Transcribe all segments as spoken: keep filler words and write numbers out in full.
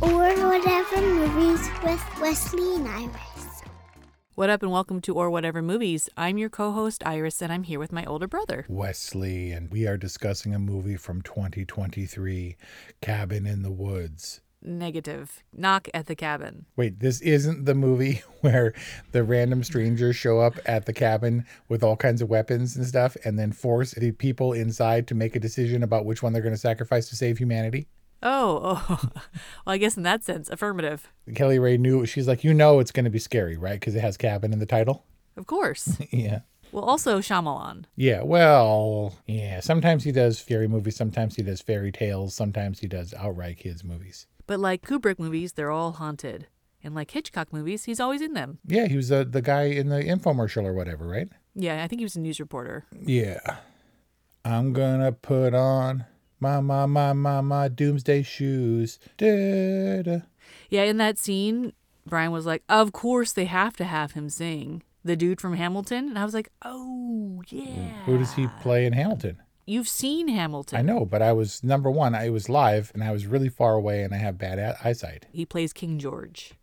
Or Whatever Movies with Wesley and Iris. What up and welcome to Or Whatever Movies. I'm your co-host Iris and I'm here with my older brother Wesley, and we are discussing a movie from twenty twenty-three, Cabin in the Woods. Negative. Knock at the Cabin. Wait, this isn't the movie where the random strangers show up at the cabin with all kinds of weapons and stuff and then force the people inside to make a decision about which one they're going to sacrifice to save humanity? Oh, oh, well, I guess in that sense, affirmative. Kelly Ray knew. She's like, you know it's going to be scary, right? Because it has cabin in the title. Of course. Yeah. Well, also Shyamalan. Yeah, well, yeah. Sometimes he does scary movies. Sometimes he does fairy tales. Sometimes he does outright kids movies. But like Kubrick movies, they're all haunted. And like Hitchcock movies, he's always in them. Yeah, he was the, the guy in the infomercial or whatever, right? Yeah, I think he was a news reporter. Yeah. I'm going to put on... My, my, my, my, my doomsday shoes. Da, da. Yeah, in that scene, Brian was like, of course they have to have him sing. The dude from Hamilton. And I was like, oh, yeah. Who does he play in Hamilton? You've seen Hamilton. I know, but I was, number one, I was live, and I was really far away, and I have bad eyesight. He plays King George.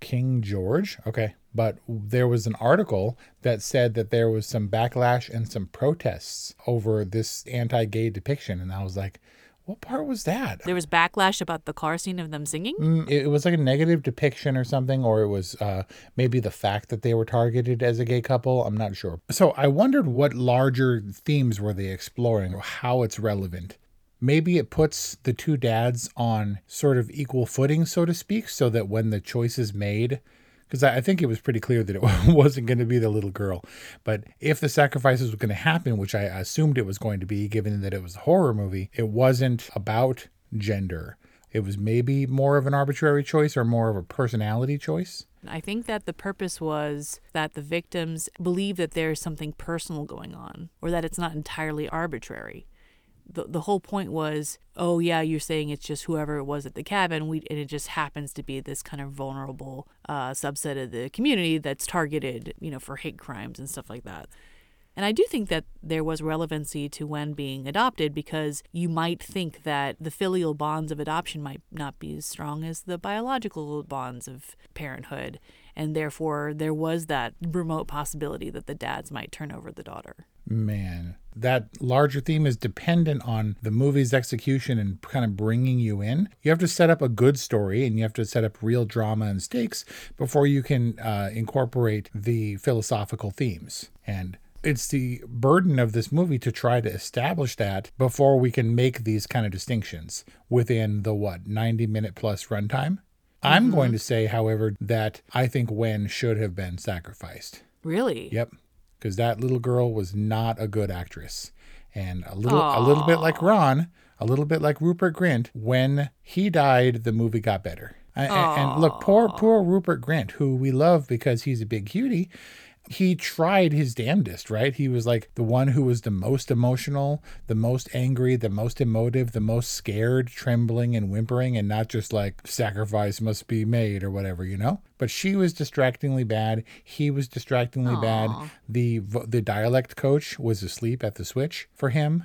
King George? Okay. But there was an article that said that there was some backlash and some protests over this anti-gay depiction. And I was like, what part was that? There was backlash about the car scene of them singing? Mm, it was like a negative depiction or something, or it was uh, maybe the fact that they were targeted as a gay couple. I'm not sure. So I wondered what larger themes were they exploring or how it's relevant. Maybe it puts the two dads on sort of equal footing, so to speak, so that when the choice is made... Because I think it was pretty clear that it wasn't going to be the little girl. But if the sacrifices were going to happen, which I assumed it was going to be, given that it was a horror movie, it wasn't about gender. It was maybe more of an arbitrary choice or more of a personality choice. I think that the purpose was that the victims believe that there's something personal going on or that it's not entirely arbitrary. The the whole point was, oh, yeah, you're saying it's just whoever it was at the cabin, we, and it just happens to be this kind of vulnerable uh, subset of the community that's targeted, you know, for hate crimes and stuff like that. And I do think that there was relevancy to when being adopted, because you might think that the filial bonds of adoption might not be as strong as the biological bonds of parenthood. And therefore, there was that remote possibility that the dads might turn over the daughter. Man, that larger theme is dependent on the movie's execution and kind of bringing you in. You have to set up a good story and you have to set up real drama and stakes before you can uh, incorporate the philosophical themes. And it's the burden of this movie to try to establish that before we can make these kind of distinctions within the, what, ninety minute plus runtime? I'm mm-hmm. going to say, however, that I think Wen should have been sacrificed. Really? Yep. Because that little girl was not a good actress. And a little Aww. a little bit like Ron, a little bit like Rupert Grint, when he died, the movie got better. I, and look, poor, poor Rupert Grint, who we love because he's a big cutie, he tried his damnedest, right? He was like the one who was the most emotional, the most angry, the most emotive, the most scared, trembling and whimpering, and not just like sacrifice must be made or whatever, you know? But she was distractingly bad. He was distractingly Aww. bad. The the dialect coach was asleep at the switch for him.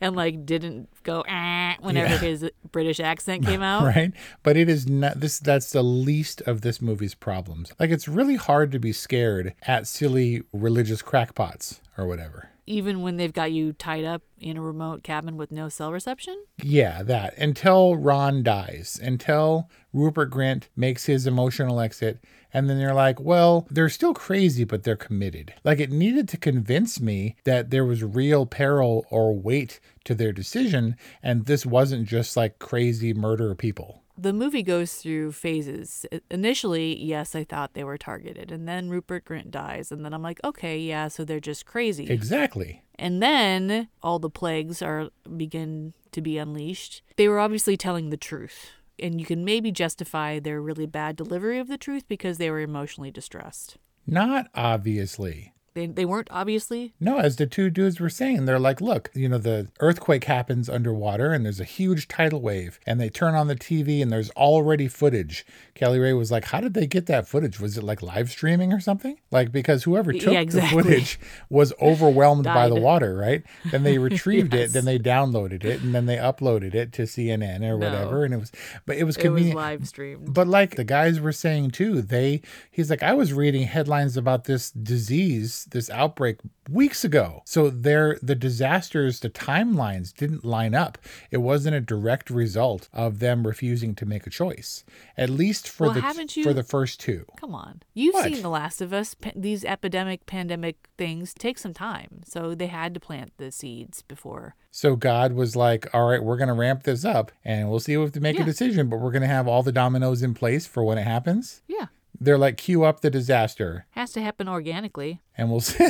And like didn't go ah, whenever yeah. his British accent came out. Right. But it is not this. That's the least of this movie's problems. Like, it's really hard to be scared at silly religious crackpots or whatever. Even when they've got you tied up in a remote cabin with no cell reception? Yeah, that. Until Ron dies. Until Rupert Grint makes his emotional exit. And then they're like, well, they're still crazy, but they're committed. Like, it needed to convince me that there was real peril or weight to their decision. And this wasn't just like crazy murder people. The movie goes through phases. Initially, yes, I thought they were targeted. And then Rupert Grint dies. And then I'm like, okay, yeah, so they're just crazy. Exactly. And then all the plagues are begin to be unleashed. They were obviously telling the truth. and you can maybe justify their really bad delivery of the truth because they were emotionally distressed. Not obviously. They they weren't obviously? No, as the two dudes were saying, they're like, look, you know, the earthquake happens underwater and there's a huge tidal wave and they turn on the T V and there's already footage. Kelly Ray was like, how did they get that footage? Was it like live streaming or something? Like, because whoever took yeah, exactly. the footage was overwhelmed by the water, right? Then they retrieved yes. it, then they downloaded it, and then they uploaded it to C N N or no. whatever. And it was, but it was convenient. It was live streamed. But like the guys were saying too, they, he's like, I was reading headlines about this disease, this outbreak weeks ago. So there, the disasters, the timelines didn't line up. It wasn't a direct result of them refusing to make a choice, at least for well, the you, for the first two. Come on. You've what? seen The Last of Us. Pa- these epidemic, pandemic things take some time. So they had to plant the seeds before. So God was like, all right, we're going to ramp this up and we'll see if we have to make yeah. a decision, but we're going to have all the dominoes in place for when it happens. Yeah. They're like, cue up the disaster. Has to happen organically. And we'll see.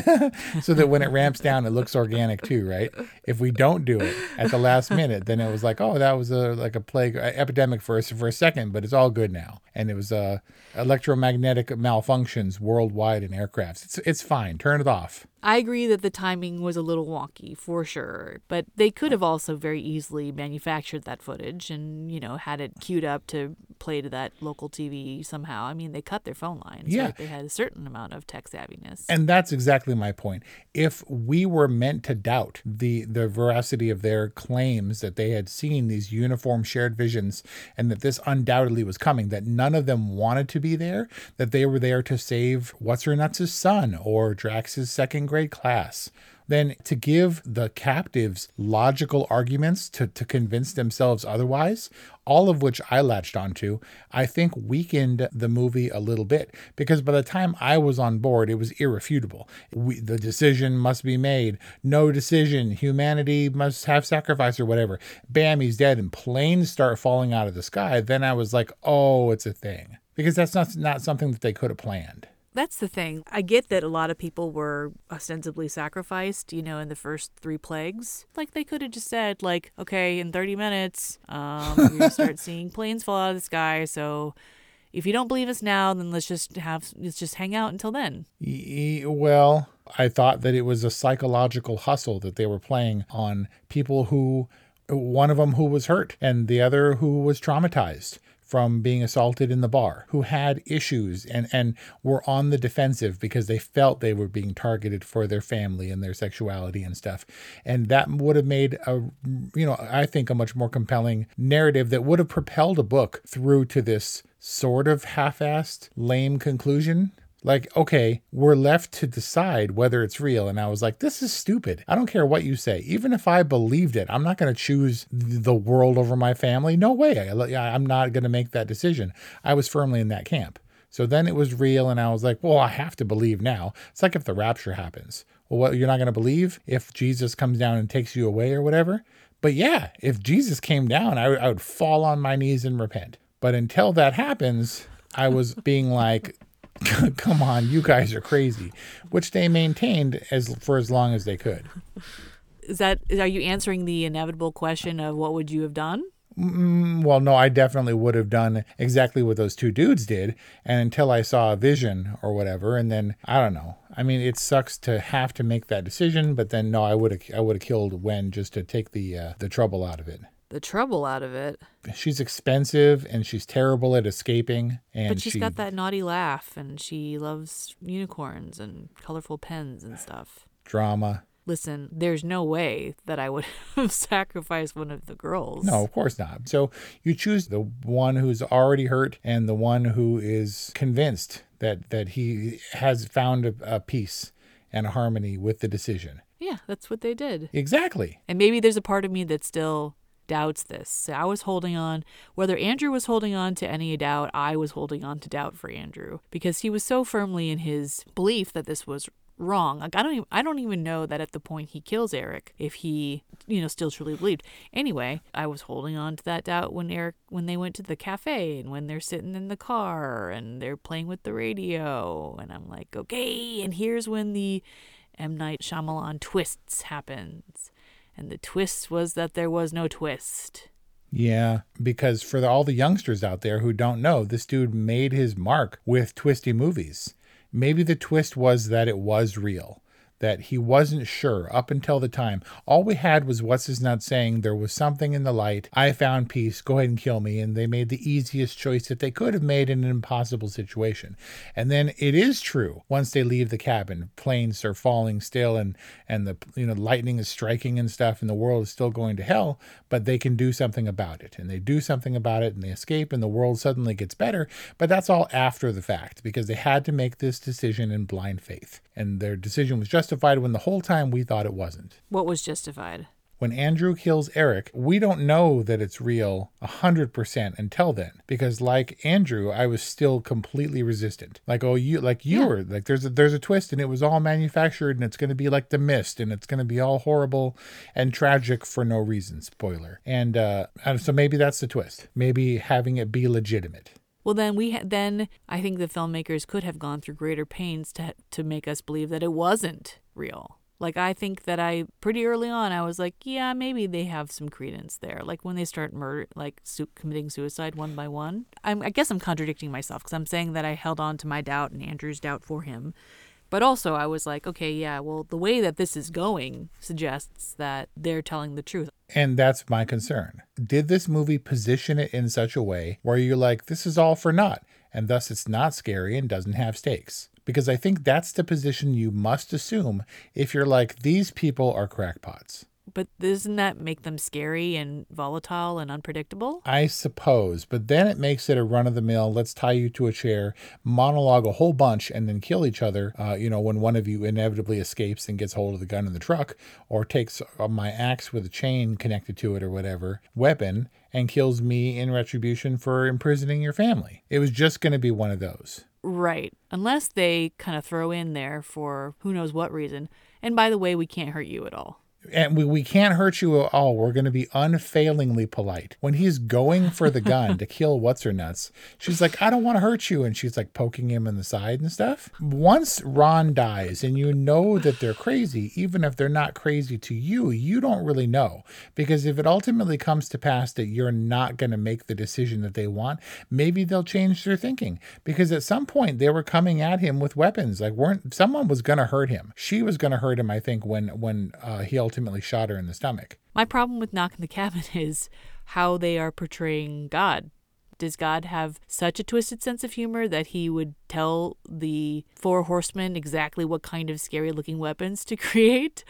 So that when it ramps down, it looks organic too, right? If we don't do it at the last minute, then it was like, oh, that was a like a plague a epidemic for, for a second, but it's all good now. And it was uh, electromagnetic malfunctions worldwide in aircrafts. It's, it's fine. Turn it off. I agree that the timing was a little wonky, for sure. But they could have also very easily manufactured that footage and, you know, had it queued up to play to that local T V somehow. I mean, they cut their phone lines. Yeah. Right? They had a certain amount of tech savviness. And that's exactly my point. If we were meant to doubt the, the veracity of their claims that they had seen these uniform shared visions and that this undoubtedly was coming, that none of them wanted to be there, that they were there to save What's-Her-Nuts' son or Drax's second grade class, then to give the captives logical arguments to, to convince themselves otherwise, all of which I latched onto, I think weakened the movie a little bit, because by the time I was on board, it was irrefutable. We, the decision must be made. No decision. Humanity must have sacrifice or whatever. Bam, he's dead and planes start falling out of the sky. Then I was like, oh, it's a thing, because that's not, not something that they could have planned. That's the thing. I get that a lot of people were ostensibly sacrificed, you know, in the first three plagues. Like, they could have just said, like, okay, in thirty minutes, um, we're going to start seeing planes fall out of the sky, so... if you don't believe us now, then let's just have let's just hang out until then. Well, I thought that it was a psychological hustle that they were playing on people who, one of them who was hurt and the other who was traumatized from being assaulted in the bar, who had issues and, and were on the defensive because they felt they were being targeted for their family and their sexuality and stuff. And that would have made a, you know, I think a much more compelling narrative that would have propelled a book through to this sort of half-assed, lame conclusion. Like, okay, we're left to decide whether it's real. And I was like, this is stupid. I don't care what you say. Even if I believed it, I'm not going to choose the world over my family. No way. I, I'm not going to make that decision. I was firmly in that camp. So then it was real. And I was like, well, I have to believe now. It's like if the rapture happens. Well, what, you're not going to believe if Jesus comes down and takes you away or whatever? But yeah, if Jesus came down, I, I would fall on my knees and repent. But until that happens, I was being like... come on, you guys are crazy, which they maintained as for as long as they could. Is that are you answering the inevitable question of what would you have done? Mm, well, no, I definitely would have done exactly what those two dudes did, and until I saw a vision or whatever, and then I don't know. I mean, it sucks to have to make that decision, but then no, I would have I would have killed Wen just to take the uh, the trouble out of it. The trouble out of it. She's expensive and she's terrible at escaping. And but she's she... got that naughty laugh and she loves unicorns and colorful pens and stuff. Drama. Listen, there's no way that I would have sacrificed one of the girls. No, of course not. So you choose the one who's already hurt and the one who is convinced that, that he has found a, a peace and a harmony with the decision. Yeah, that's what they did. Exactly. And maybe there's a part of me that still... doubts this. So I was holding on. Whether Andrew was holding on to any doubt, I was holding on to doubt for Andrew because he was so firmly in his belief that this was wrong. Like I don't even, I don't even know that at the point he kills Eric if he, you know, still truly believed. Anyway, I was holding on to that doubt when Eric when they went to the cafe and when they're sitting in the car and they're playing with the radio and I'm like, okay, and here's when the M. Night Shyamalan twists happens. And the twist was that there was no twist. Yeah, because for the, all the youngsters out there who don't know, this dude made his mark with twisty movies. Maybe the twist was that it was real, that he wasn't sure up until the time. All we had was what's his nut saying, there was something in the light, I found peace, go ahead and kill me. And they made the easiest choice that they could have made in an impossible situation. And then it is true, once they leave the cabin, planes are falling still and, and the you know lightning is striking and stuff and the world is still going to hell, but they can do something about it. And they do something about it and they escape and the world suddenly gets better. But that's all after the fact because they had to make this decision in blind faith. And their decision was just when the whole time we thought it wasn't. What was justified? When Andrew kills Eric, we don't know that it's real one hundred percent until then, because like Andrew, I was still completely resistant. Like, oh, you, like you yeah. were, like there's a, there's a twist and it was all manufactured and it's going to be like The Mist and it's going to be all horrible and tragic for no reason, spoiler. And uh, so maybe that's the twist. Maybe having it be legitimate. Well, then we ha- then I think the filmmakers could have gone through greater pains to to make us believe that it wasn't real. Like, I think that I pretty early on, I was like, yeah, maybe they have some credence there. Like when they start murder, like su- committing suicide one by one. I'm, I guess I'm contradicting myself because I'm saying that I held on to my doubt and Andrew's doubt for him. But also I was like, okay, yeah, well, the way that this is going suggests that they're telling the truth. And that's my concern. Did this movie position it in such a way where you're like, this is all for naught, and thus it's not scary and doesn't have stakes? Because I think that's the position you must assume if you're like, these people are crackpots. But doesn't that make them scary and volatile and unpredictable? I suppose. But then it makes it a run-of-the-mill, let's tie you to a chair, monologue a whole bunch, and then kill each other, uh, you know, when one of you inevitably escapes and gets hold of the gun in the truck, or takes my axe with a chain connected to it or whatever, weapon, and kills me in retribution for imprisoning your family. It was just going to be one of those. Right. Unless they kind of throw in there for who knows what reason. And by the way, we can't hurt you at all. And we, we can't hurt you at all. We're going to be unfailingly polite. When he's going for the gun to kill what's-her-nuts, she's like, I don't want to hurt you. And she's like poking him in the side and stuff. Once Ron dies and you know that they're crazy, even if they're not crazy to you, you don't really know. Because if it ultimately comes to pass that you're not going to make the decision that they want, maybe they'll change their thinking. Because at some point they were coming at him with weapons. Like weren't someone was going to hurt him. She was going to hurt him, I think, when, when uh, he ultimately... ultimately shot her in the stomach. My problem with Knock in the Cabin is how they are portraying God. Does God have such a twisted sense of humor that he would tell the four horsemen exactly what kind of scary looking weapons to create,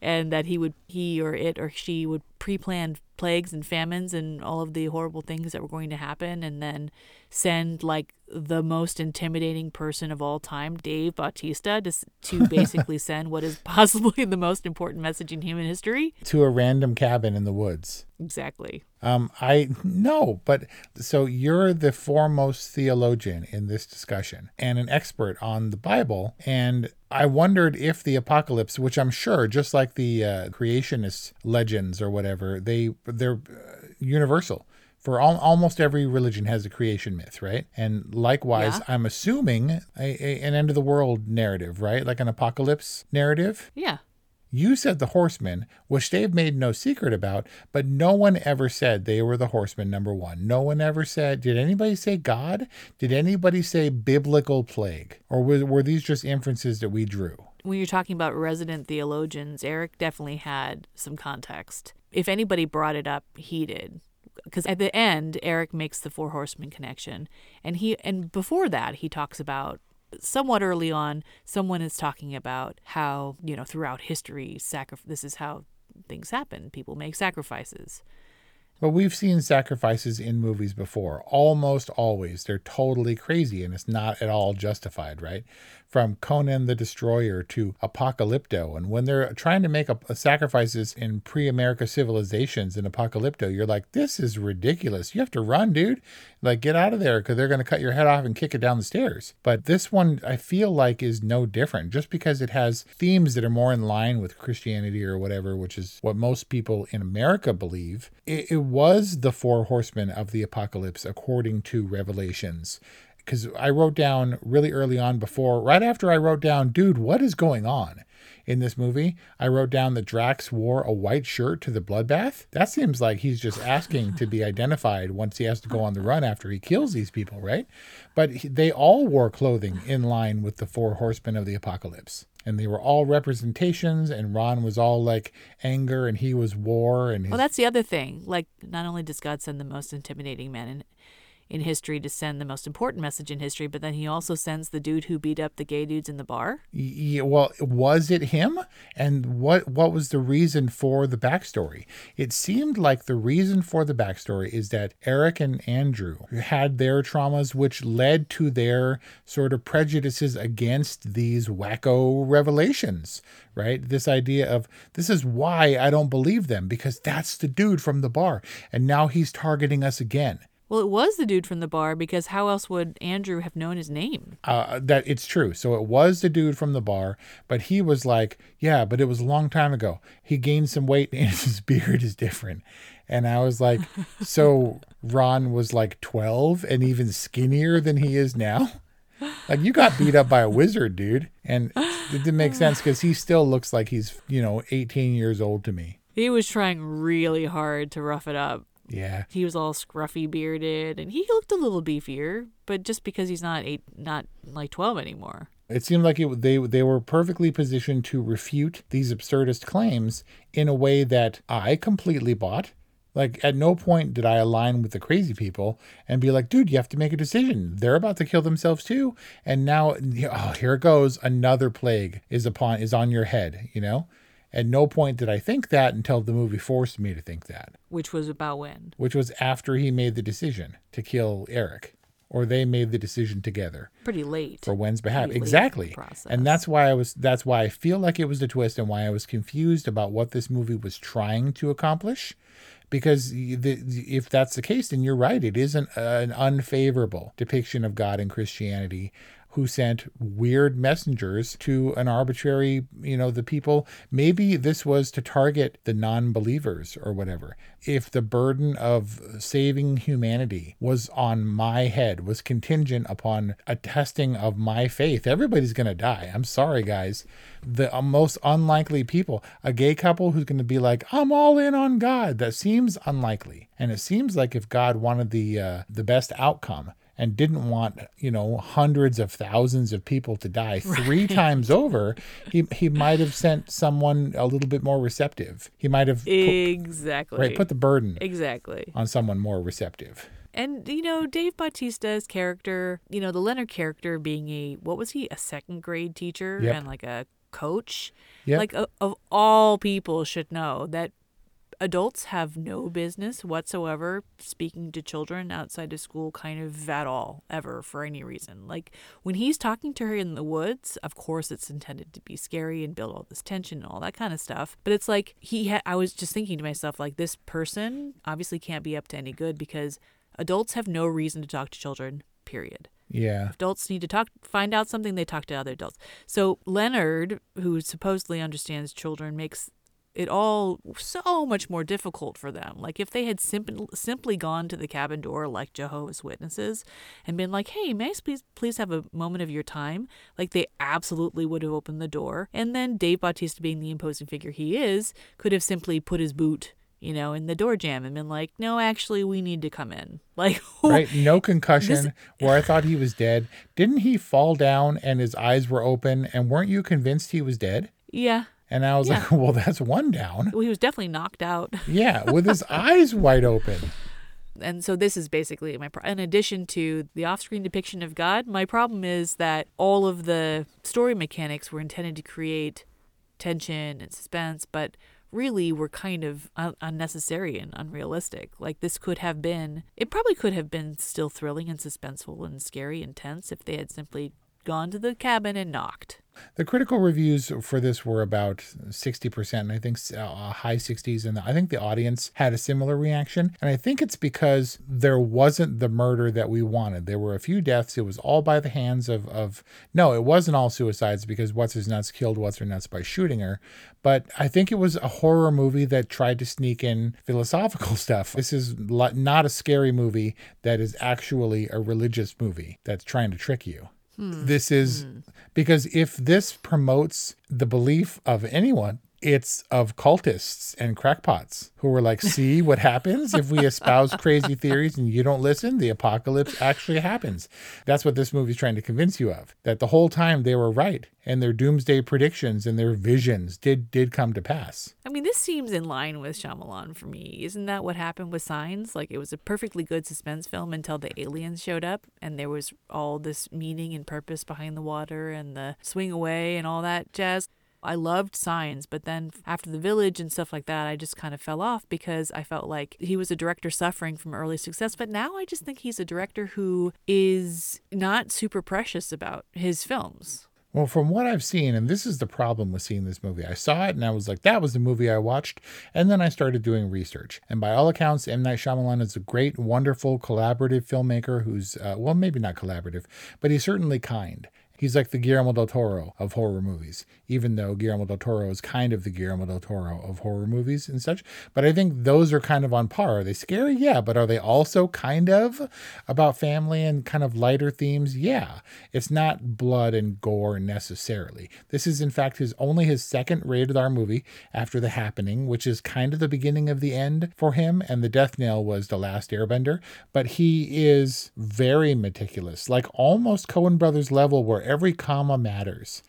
and that he would he or it or she would pre-plan plagues and famines and all of the horrible things that were going to happen, and then send like the most intimidating person of all time, Dave Bautista, to, to basically send what is possibly the most important message in human history to a random cabin in the woods. Exactly. Um, I know, but so you're the foremost theologian in this discussion and an expert on the Bible. And I wondered if the apocalypse, which I'm sure, just like the uh, creationist legends or whatever, they, they're uh, universal. For al- almost every religion has a creation myth, right? And likewise, yeah. I'm assuming a, a, an end of the world narrative, right? Like an apocalypse narrative? Yeah. You said the horsemen, which they've made no secret about, but no one ever said they were the horsemen, number one. No one ever said, did anybody say God? Did anybody say biblical plague? Or were, were these just inferences that we drew? When you're talking about resident theologians, Eric definitely had some context. If anybody brought it up, he did. Because at the end, Eric makes the Four Horsemen connection. And he and before that, he talks about somewhat early on, someone is talking about how, you know, throughout history, sacri- this is how things happen. People make sacrifices. But we've seen sacrifices in movies before. Almost always, they're totally crazy and it's not at all justified, right? From Conan the Destroyer to Apocalypto. And when they're trying to make a, a sacrifices in pre-America civilizations in Apocalypto, you're like, this is ridiculous. You have to run, dude. Like, get out of there because they're going to cut your head off and kick it down the stairs. But this one, I feel like, is no different just because it has themes that are more in line with Christianity or whatever, which is what most people in America believe. It, it was the four horsemen of the apocalypse, according to Revelations. because I wrote down really early on before, right after I wrote down, dude, what is going on in this movie? I wrote down that Drax wore a white shirt to the bloodbath. That seems like he's just asking to be identified once he has to go on the run after he kills these people, right? But he, they all wore clothing in line with the four horsemen of the apocalypse. And they were all representations, and Ron was all like anger, and he was war. And his... Well, that's the other thing. Like, not only does God send the most intimidating man in, in history to send the most important message in history, but then he also sends the dude who beat up the gay dudes in the bar. Yeah, well, was it him? And what what was the reason for the backstory? It seemed like the reason for the backstory is that Eric and Andrew had their traumas, which led to their sort of prejudices against these wacko revelations, right? This idea of, this is why I don't believe them, because that's the dude from the bar, and now he's targeting us again. Well, it was the dude from the bar, because how else would Andrew have known his name? Uh, that it's true. So it was the dude from the bar, but he was like, yeah, but it was a long time ago. He gained some weight and his beard is different. And I was like, so Ron was like twelve and even skinnier than he is now? Like, you got beat up by a wizard, dude. And it didn't make sense because he still looks like he's, you know, eighteen years old to me. He was trying really hard to rough it up. Yeah. He was all scruffy bearded and he looked a little beefier, but just because he's not eight, not like twelve anymore. It seemed like it, they they were perfectly positioned to refute these absurdist claims in a way that I completely bought. Like, at no point did I align with the crazy people and be like, dude, you have to make a decision. They're about to kill themselves too. And now, oh, here it goes. Another plague is upon, is on your head, you know? At no point did I think that until the movie forced me to think that. Which was about when? Which was after he made the decision to kill Eric. Or they made the decision together. Pretty late. For when's behalf. Exactly. And that's why I was, that's why I feel like it was the twist and why I was confused about what this movie was trying to accomplish. Because the, if that's the case, then you're right. It is an, uh, an unfavorable depiction of God and Christianity, who sent weird messengers to an arbitrary, you know, the people. Maybe this was to target the non-believers or whatever. If the burden of saving humanity was on my head, was contingent upon a testing of my faith, everybody's going to die. I'm sorry, guys. The most unlikely people, a gay couple who's going to be like, I'm all in on God. That seems unlikely. And it seems like if God wanted the uh, the best outcome, and didn't want, you know, hundreds of thousands of people to die three right. times over, he he might have sent someone a little bit more receptive. He might have exactly put, right, put the burden exactly on someone more receptive. And, you know, Dave Bautista's character, you know, the Leonard character being a, what was he, a second grade teacher yep. and like a coach? Yep. Like, a, of all people should know that adults have no business whatsoever speaking to children outside of school kind of at all, ever, for any reason. Like, when he's talking to her in the woods, of course it's intended to be scary and build all this tension and all that kind of stuff. But it's like, he ha- I was just thinking to myself, like, this person obviously can't be up to any good because adults have no reason to talk to children, period. Yeah. Adults need to talk, find out something, they talk to other adults. So Leonard, who supposedly understands children, makes it all so much more difficult for them. Like, if they had simp- simply gone to the cabin door like Jehovah's Witnesses and been like, hey, may I please, please have a moment of your time? Like, they absolutely would have opened the door. And then Dave Bautista, being the imposing figure he is, could have simply put his boot, you know, in the door jam and been like, no, actually, we need to come in. Like, right? No concussion, this... where I thought he was dead. Didn't he fall down and his eyes were open? And weren't you convinced he was dead? Yeah. And I was yeah. like, well, that's one down. Well, he was definitely knocked out. Yeah, with his eyes wide open. And so this is basically my problem. In addition to the off-screen depiction of God, my problem is that all of the story mechanics were intended to create tension and suspense, but really were kind of un- unnecessary and unrealistic. Like, this could have been, it probably could have been still thrilling and suspenseful and scary and tense if they had simply gone to the cabin and knocked. The critical reviews for this were about sixty percent, and I think uh, high sixties, and I think the audience had a similar reaction. And I think it's because there wasn't the murder that we wanted. There were a few deaths. It was all by the hands of, of no, it wasn't all suicides, because What's-His-Nuts killed What's-Her-Nuts by shooting her. But I think it was a horror movie that tried to sneak in philosophical stuff. This is not a scary movie that is actually a religious movie that's trying to trick you. This is because if this promotes the belief of anyone, it's of cultists and crackpots who were like, see what happens if we espouse crazy theories and you don't listen, the apocalypse actually happens. That's what this movie is trying to convince you of, that the whole time they were right and their doomsday predictions and their visions did, did come to pass. I mean, this seems in line with Shyamalan for me. Isn't that what happened with Signs? Like, it was a perfectly good suspense film until the aliens showed up and there was all this meaning and purpose behind the water and the swing away and all that jazz. I loved Signs, but then after The Village and stuff like that, I just kind of fell off because I felt like he was a director suffering from early success. But now I just think he's a director who is not super precious about his films. Well, from what I've seen, and this is the problem with seeing this movie, I saw it and I was like, that was the movie I watched. And then I started doing research. And by all accounts, M. Night Shyamalan is a great, wonderful, collaborative filmmaker who's, uh, well, maybe not collaborative, but he's certainly kind. He's like the Guillermo del Toro of horror movies, even though Guillermo del Toro is kind of the Guillermo del Toro of horror movies and such. But I think those are kind of on par. Are they scary? Yeah. But are they also kind of about family and kind of lighter themes? Yeah. It's not blood and gore necessarily. This is, in fact, his only his second rated R movie after The Happening, which is kind of the beginning of the end for him. And the death knell was The Last Airbender. But he is very meticulous, like almost Coen Brothers level, where every comma matters.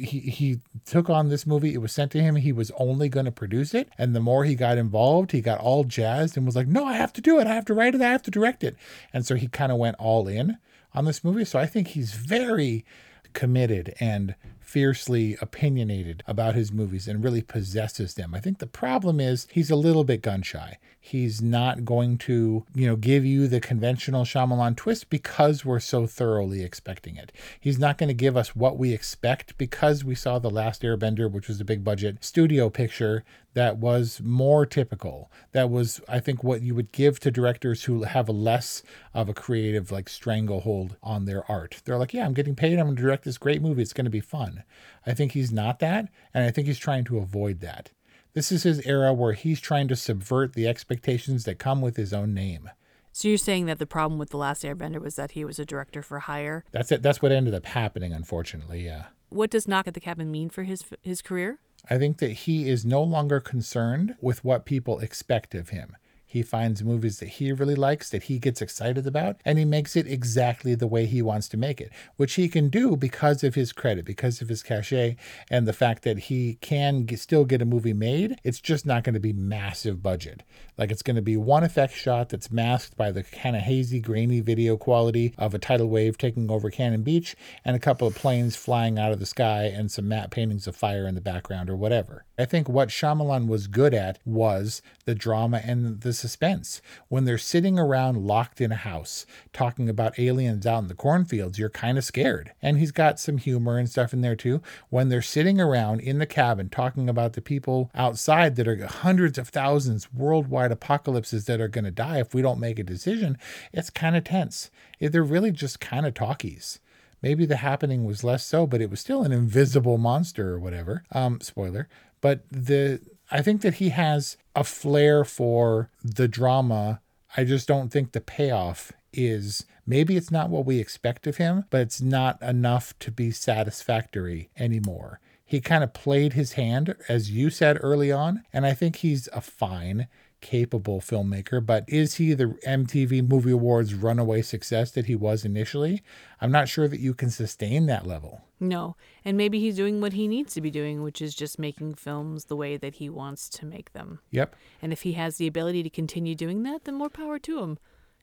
He he took on this movie. It was sent to him. He was only going to produce it. And the more he got involved, he got all jazzed and was like, no, I have to do it. I have to write it. I have to direct it. And so he kind of went all in on this movie. So I think he's very committed and fiercely opinionated about his movies and really possesses them. I think the problem is he's a little bit gun shy. He's not going to, you know, give you the conventional Shyamalan twist because we're so thoroughly expecting it. He's not going to give us what we expect because we saw The Last Airbender, which was a big budget studio picture that was more typical. That was, I think, what you would give to directors who have less of a creative, like, stranglehold on their art. They're like, yeah, I'm getting paid. I'm going to direct this great movie. It's going to be fun. I think he's not that, and I think he's trying to avoid that. This is his era where he's trying to subvert the expectations that come with his own name. So you're saying that the problem with The Last Airbender was that he was a director for hire? That's it. That's what ended up happening, unfortunately, yeah. What does Knock at the Cabin mean for his his career? I think that he is no longer concerned with what people expect of him. He finds movies that he really likes, that he gets excited about, and he makes it exactly the way he wants to make it, which he can do because of his credit, because of his cachet, and the fact that he can g- still get a movie made. It's just not going to be massive budget. Like, it's going to be one effect shot that's masked by the kind of hazy, grainy video quality of a tidal wave taking over Cannon Beach and a couple of planes flying out of the sky and some matte paintings of fire in the background or whatever. I think what Shyamalan was good at was the drama and the suspense. When they're sitting around locked in a house talking about aliens out in the cornfields, you're kind of scared. And he's got some humor and stuff in there too. When they're sitting around in the cabin talking about the people outside that are hundreds of thousands worldwide apocalypses that are going to die if we don't make a decision, it's kind of tense. They're really just kind of talkies. Maybe The Happening was less so, but it was still an invisible monster or whatever. Um, spoiler. But the I think that he has a flair for the drama. I just don't think the payoff is, maybe it's not what we expect of him, but it's not enough to be satisfactory anymore. He kind of played his hand, as you said early on, and I think he's a fine, capable filmmaker, but is he the M T V Movie Awards runaway success that he was initially? I'm not sure that you can sustain that level. No, and maybe he's doing what he needs to be doing, which is just making films the way that he wants to make them. Yep. And if he has the ability to continue doing that, then more power to him.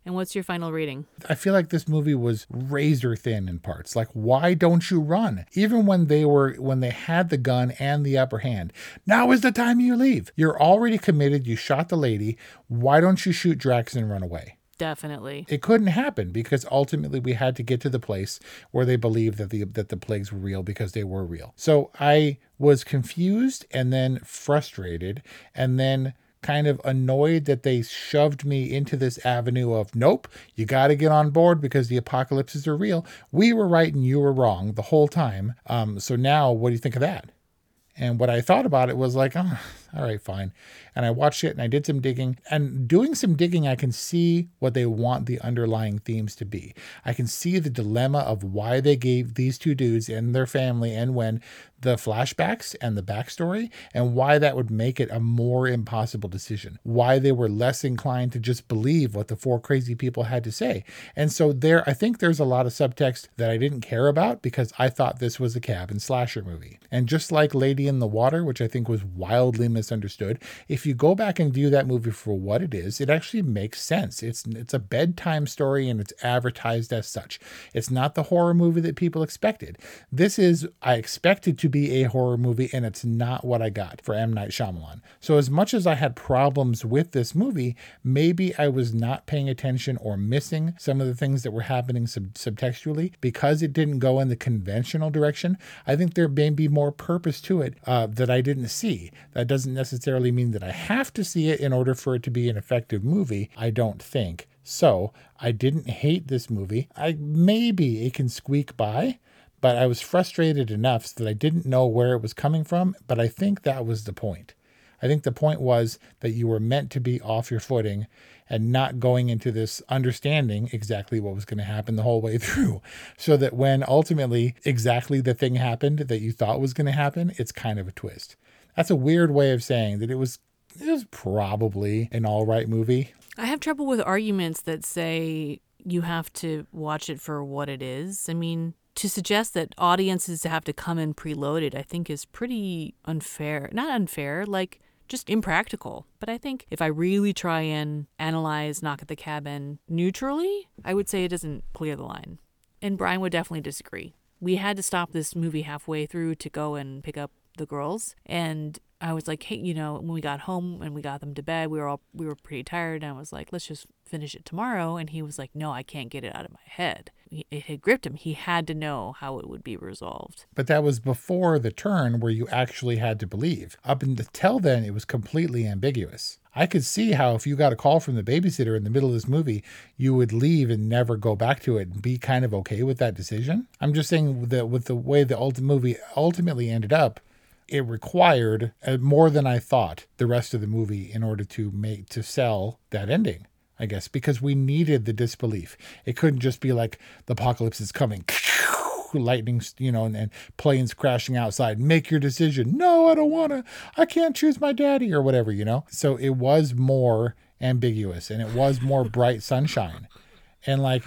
And what's your final rating? I feel like this movie was razor thin in parts. Like, why don't you run? Even when they were, when they had the gun and the upper hand, now is the time you leave. You're already committed. You shot the lady. Why don't you shoot Drax and run away? Definitely. It couldn't happen because ultimately we had to get to the place where they believed that the that the plagues were real because they were real. So I was confused and then frustrated and then kind of annoyed that they shoved me into this avenue of, nope, you got to get on board because the apocalypses are real. We were right and you were wrong the whole time. Um, so now what do you think of that? And what I thought about it was like, oh, all right, fine. And I watched it and I did some digging. And doing some digging, I can see what they want the underlying themes to be. I can see the dilemma of why they gave these two dudes and their family and when the flashbacks and the backstory and why that would make it a more impossible decision. Why they were less inclined to just believe what the four crazy people had to say. And so there, I think there's a lot of subtext that I didn't care about because I thought this was a cabin slasher movie. And just like Lady in the Water, which I think was wildly misunderstood, if you go back and view that movie for what it is, it actually makes sense. It's it's a bedtime story and it's advertised as such. It's not the horror movie that people expected. This is, I expected to be a horror movie and it's not what I got for M. Night Shyamalan. So as much as I had problems with this movie, maybe I was not paying attention or missing some of the things that were happening sub- subtextually because it didn't go in the conventional direction. I think there may be more purpose to it uh, that I didn't see. That doesn't necessarily mean that I have to see it in order for it to be an effective movie, I don't think. So I didn't hate this movie. I maybe it can squeak by, but I was frustrated enough so that I didn't know where it was coming from, but I think that was the point. I think the point was that you were meant to be off your footing and not going into this understanding exactly what was going to happen the whole way through. So that when ultimately exactly the thing happened that you thought was going to happen, it's kind of a twist. That's a weird way of saying that it was it was probably an all right movie. I have trouble with arguments that say you have to watch it for what it is. I mean, to suggest that audiences have to come in preloaded, I think is pretty unfair. Not unfair, like just impractical. But I think if I really try and analyze Knock at the Cabin neutrally, I would say it doesn't clear the line. And Brian would definitely disagree. We had to stop this movie halfway through to go and pick up the girls. And I was like, hey, you know, when we got home and we got them to bed, we were all we were pretty tired. And I was like, let's just finish it tomorrow. And he was like, no, I can't get it out of my head. It had gripped him. He had to know how it would be resolved. But that was before the turn where you actually had to believe. Up until then, it was completely ambiguous. I could see how if you got a call from the babysitter in the middle of this movie, you would leave and never go back to it and be kind of okay with that decision. I'm just saying that with the way the ulti- movie ultimately ended up, it required uh, more than I thought the rest of the movie in order to make to sell that ending. I guess, because we needed the disbelief. It couldn't just be like, the apocalypse is coming, lightning, you know, and, and planes crashing outside, make your decision. No, I don't want to, I can't choose my daddy or whatever, you know? So it was more ambiguous and it was more bright sunshine. And like,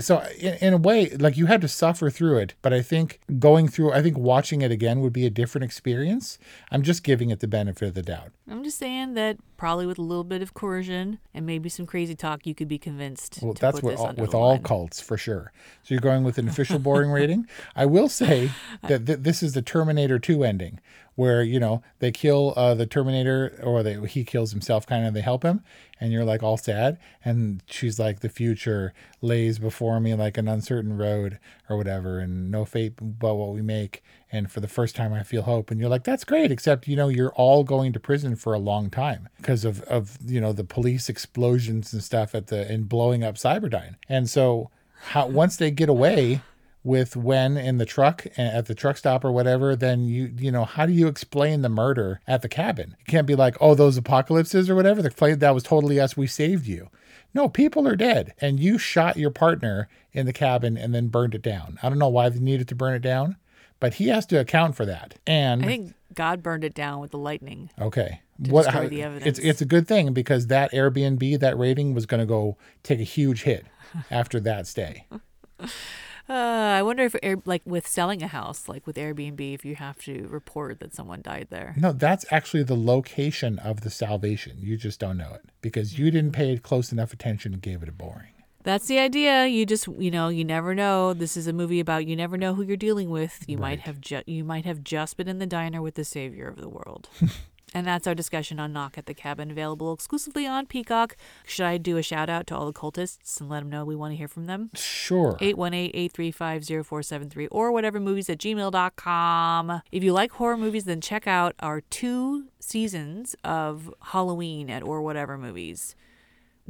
so in, in a way, like you had to suffer through it, but I think going through, I think watching it again would be a different experience. I'm just giving it the benefit of the doubt. I'm just saying that probably with a little bit of coercion and maybe some crazy talk, you could be convinced. Well, to that's put what this all, with all cults for sure. So you're going with an official boring rating. I will say that th- this is the Terminator two ending where, you know, they kill uh, the Terminator or they, he kills himself kind of, they help him. And you're like all sad. And she's like, the future lays before me like an uncertain road or whatever, and no fate but what we make. And for the first time, I feel hope. And you're like, that's great. Except, you know, you're all going to prison for a long time because of, of you know, the police explosions and stuff at the and blowing up Cyberdyne. And so how, once they get away with when in the truck at the truck stop or whatever, then you, you know, how do you explain the murder at the cabin? You can't be like, oh, those apocalypses or whatever. The that was totally us. We saved you. No, people are dead. And you shot your partner in the cabin and then burned it down. I don't know why they needed to burn it down, but he has to account for that. And I think God burned it down with the lightning. Okay. What, how, the evidence. It's, it's a good thing because that Airbnb, that rating was going to go take a huge hit after that stay. Uh, I wonder if, Air, like with selling a house, like with Airbnb, if you have to report that someone died there. No, that's actually the location of the salvation. You just don't know it because you didn't pay it close enough attention and gave it a boring. That's the idea. You just, you know, you never know. This is a movie about you never know who you're dealing with. You right. might have ju- you might have just been in the diner with the savior of the world. And that's our discussion on Knock at the Cabin, available exclusively on Peacock. Should I do a shout-out to all the cultists and let them know we want to hear from them? Sure. eight one eight, eight three five, zero four seven three or whatevermovies at gmail dot com. If you like horror movies, then check out our two seasons of Halloween at Or Whatever Movies.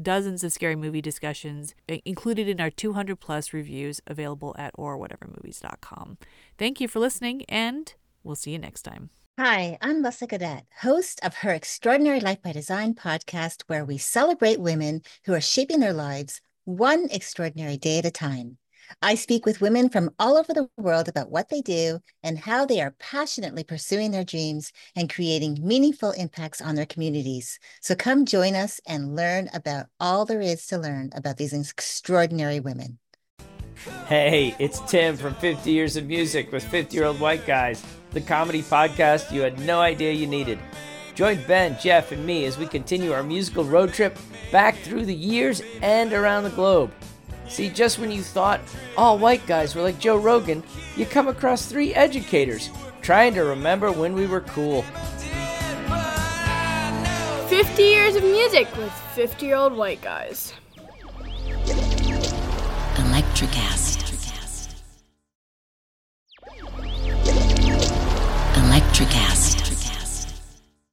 Dozens of scary movie discussions included in our two hundred plus reviews available at or whatever movies dot com. Thank you for listening, and we'll see you next time. Hi, I'm Leslie Goddard, host of Her Extraordinary Life by Design podcast, where we celebrate women who are shaping their lives one extraordinary day at a time. I speak with women from all over the world about what they do and how they are passionately pursuing their dreams and creating meaningful impacts on their communities. So come join us and learn about all there is to learn about these extraordinary women. Hey, it's Tim from fifty years of Music with fifty year old White Guys, the comedy podcast you had no idea you needed. Join Ben, Jeff, and me as we continue our musical road trip back through the years and around the globe. See, just when you thought all white guys were like Joe Rogan, you come across three educators trying to remember when we were cool. fifty years of Music with fifty year old White Guys. Electricast. Electricast.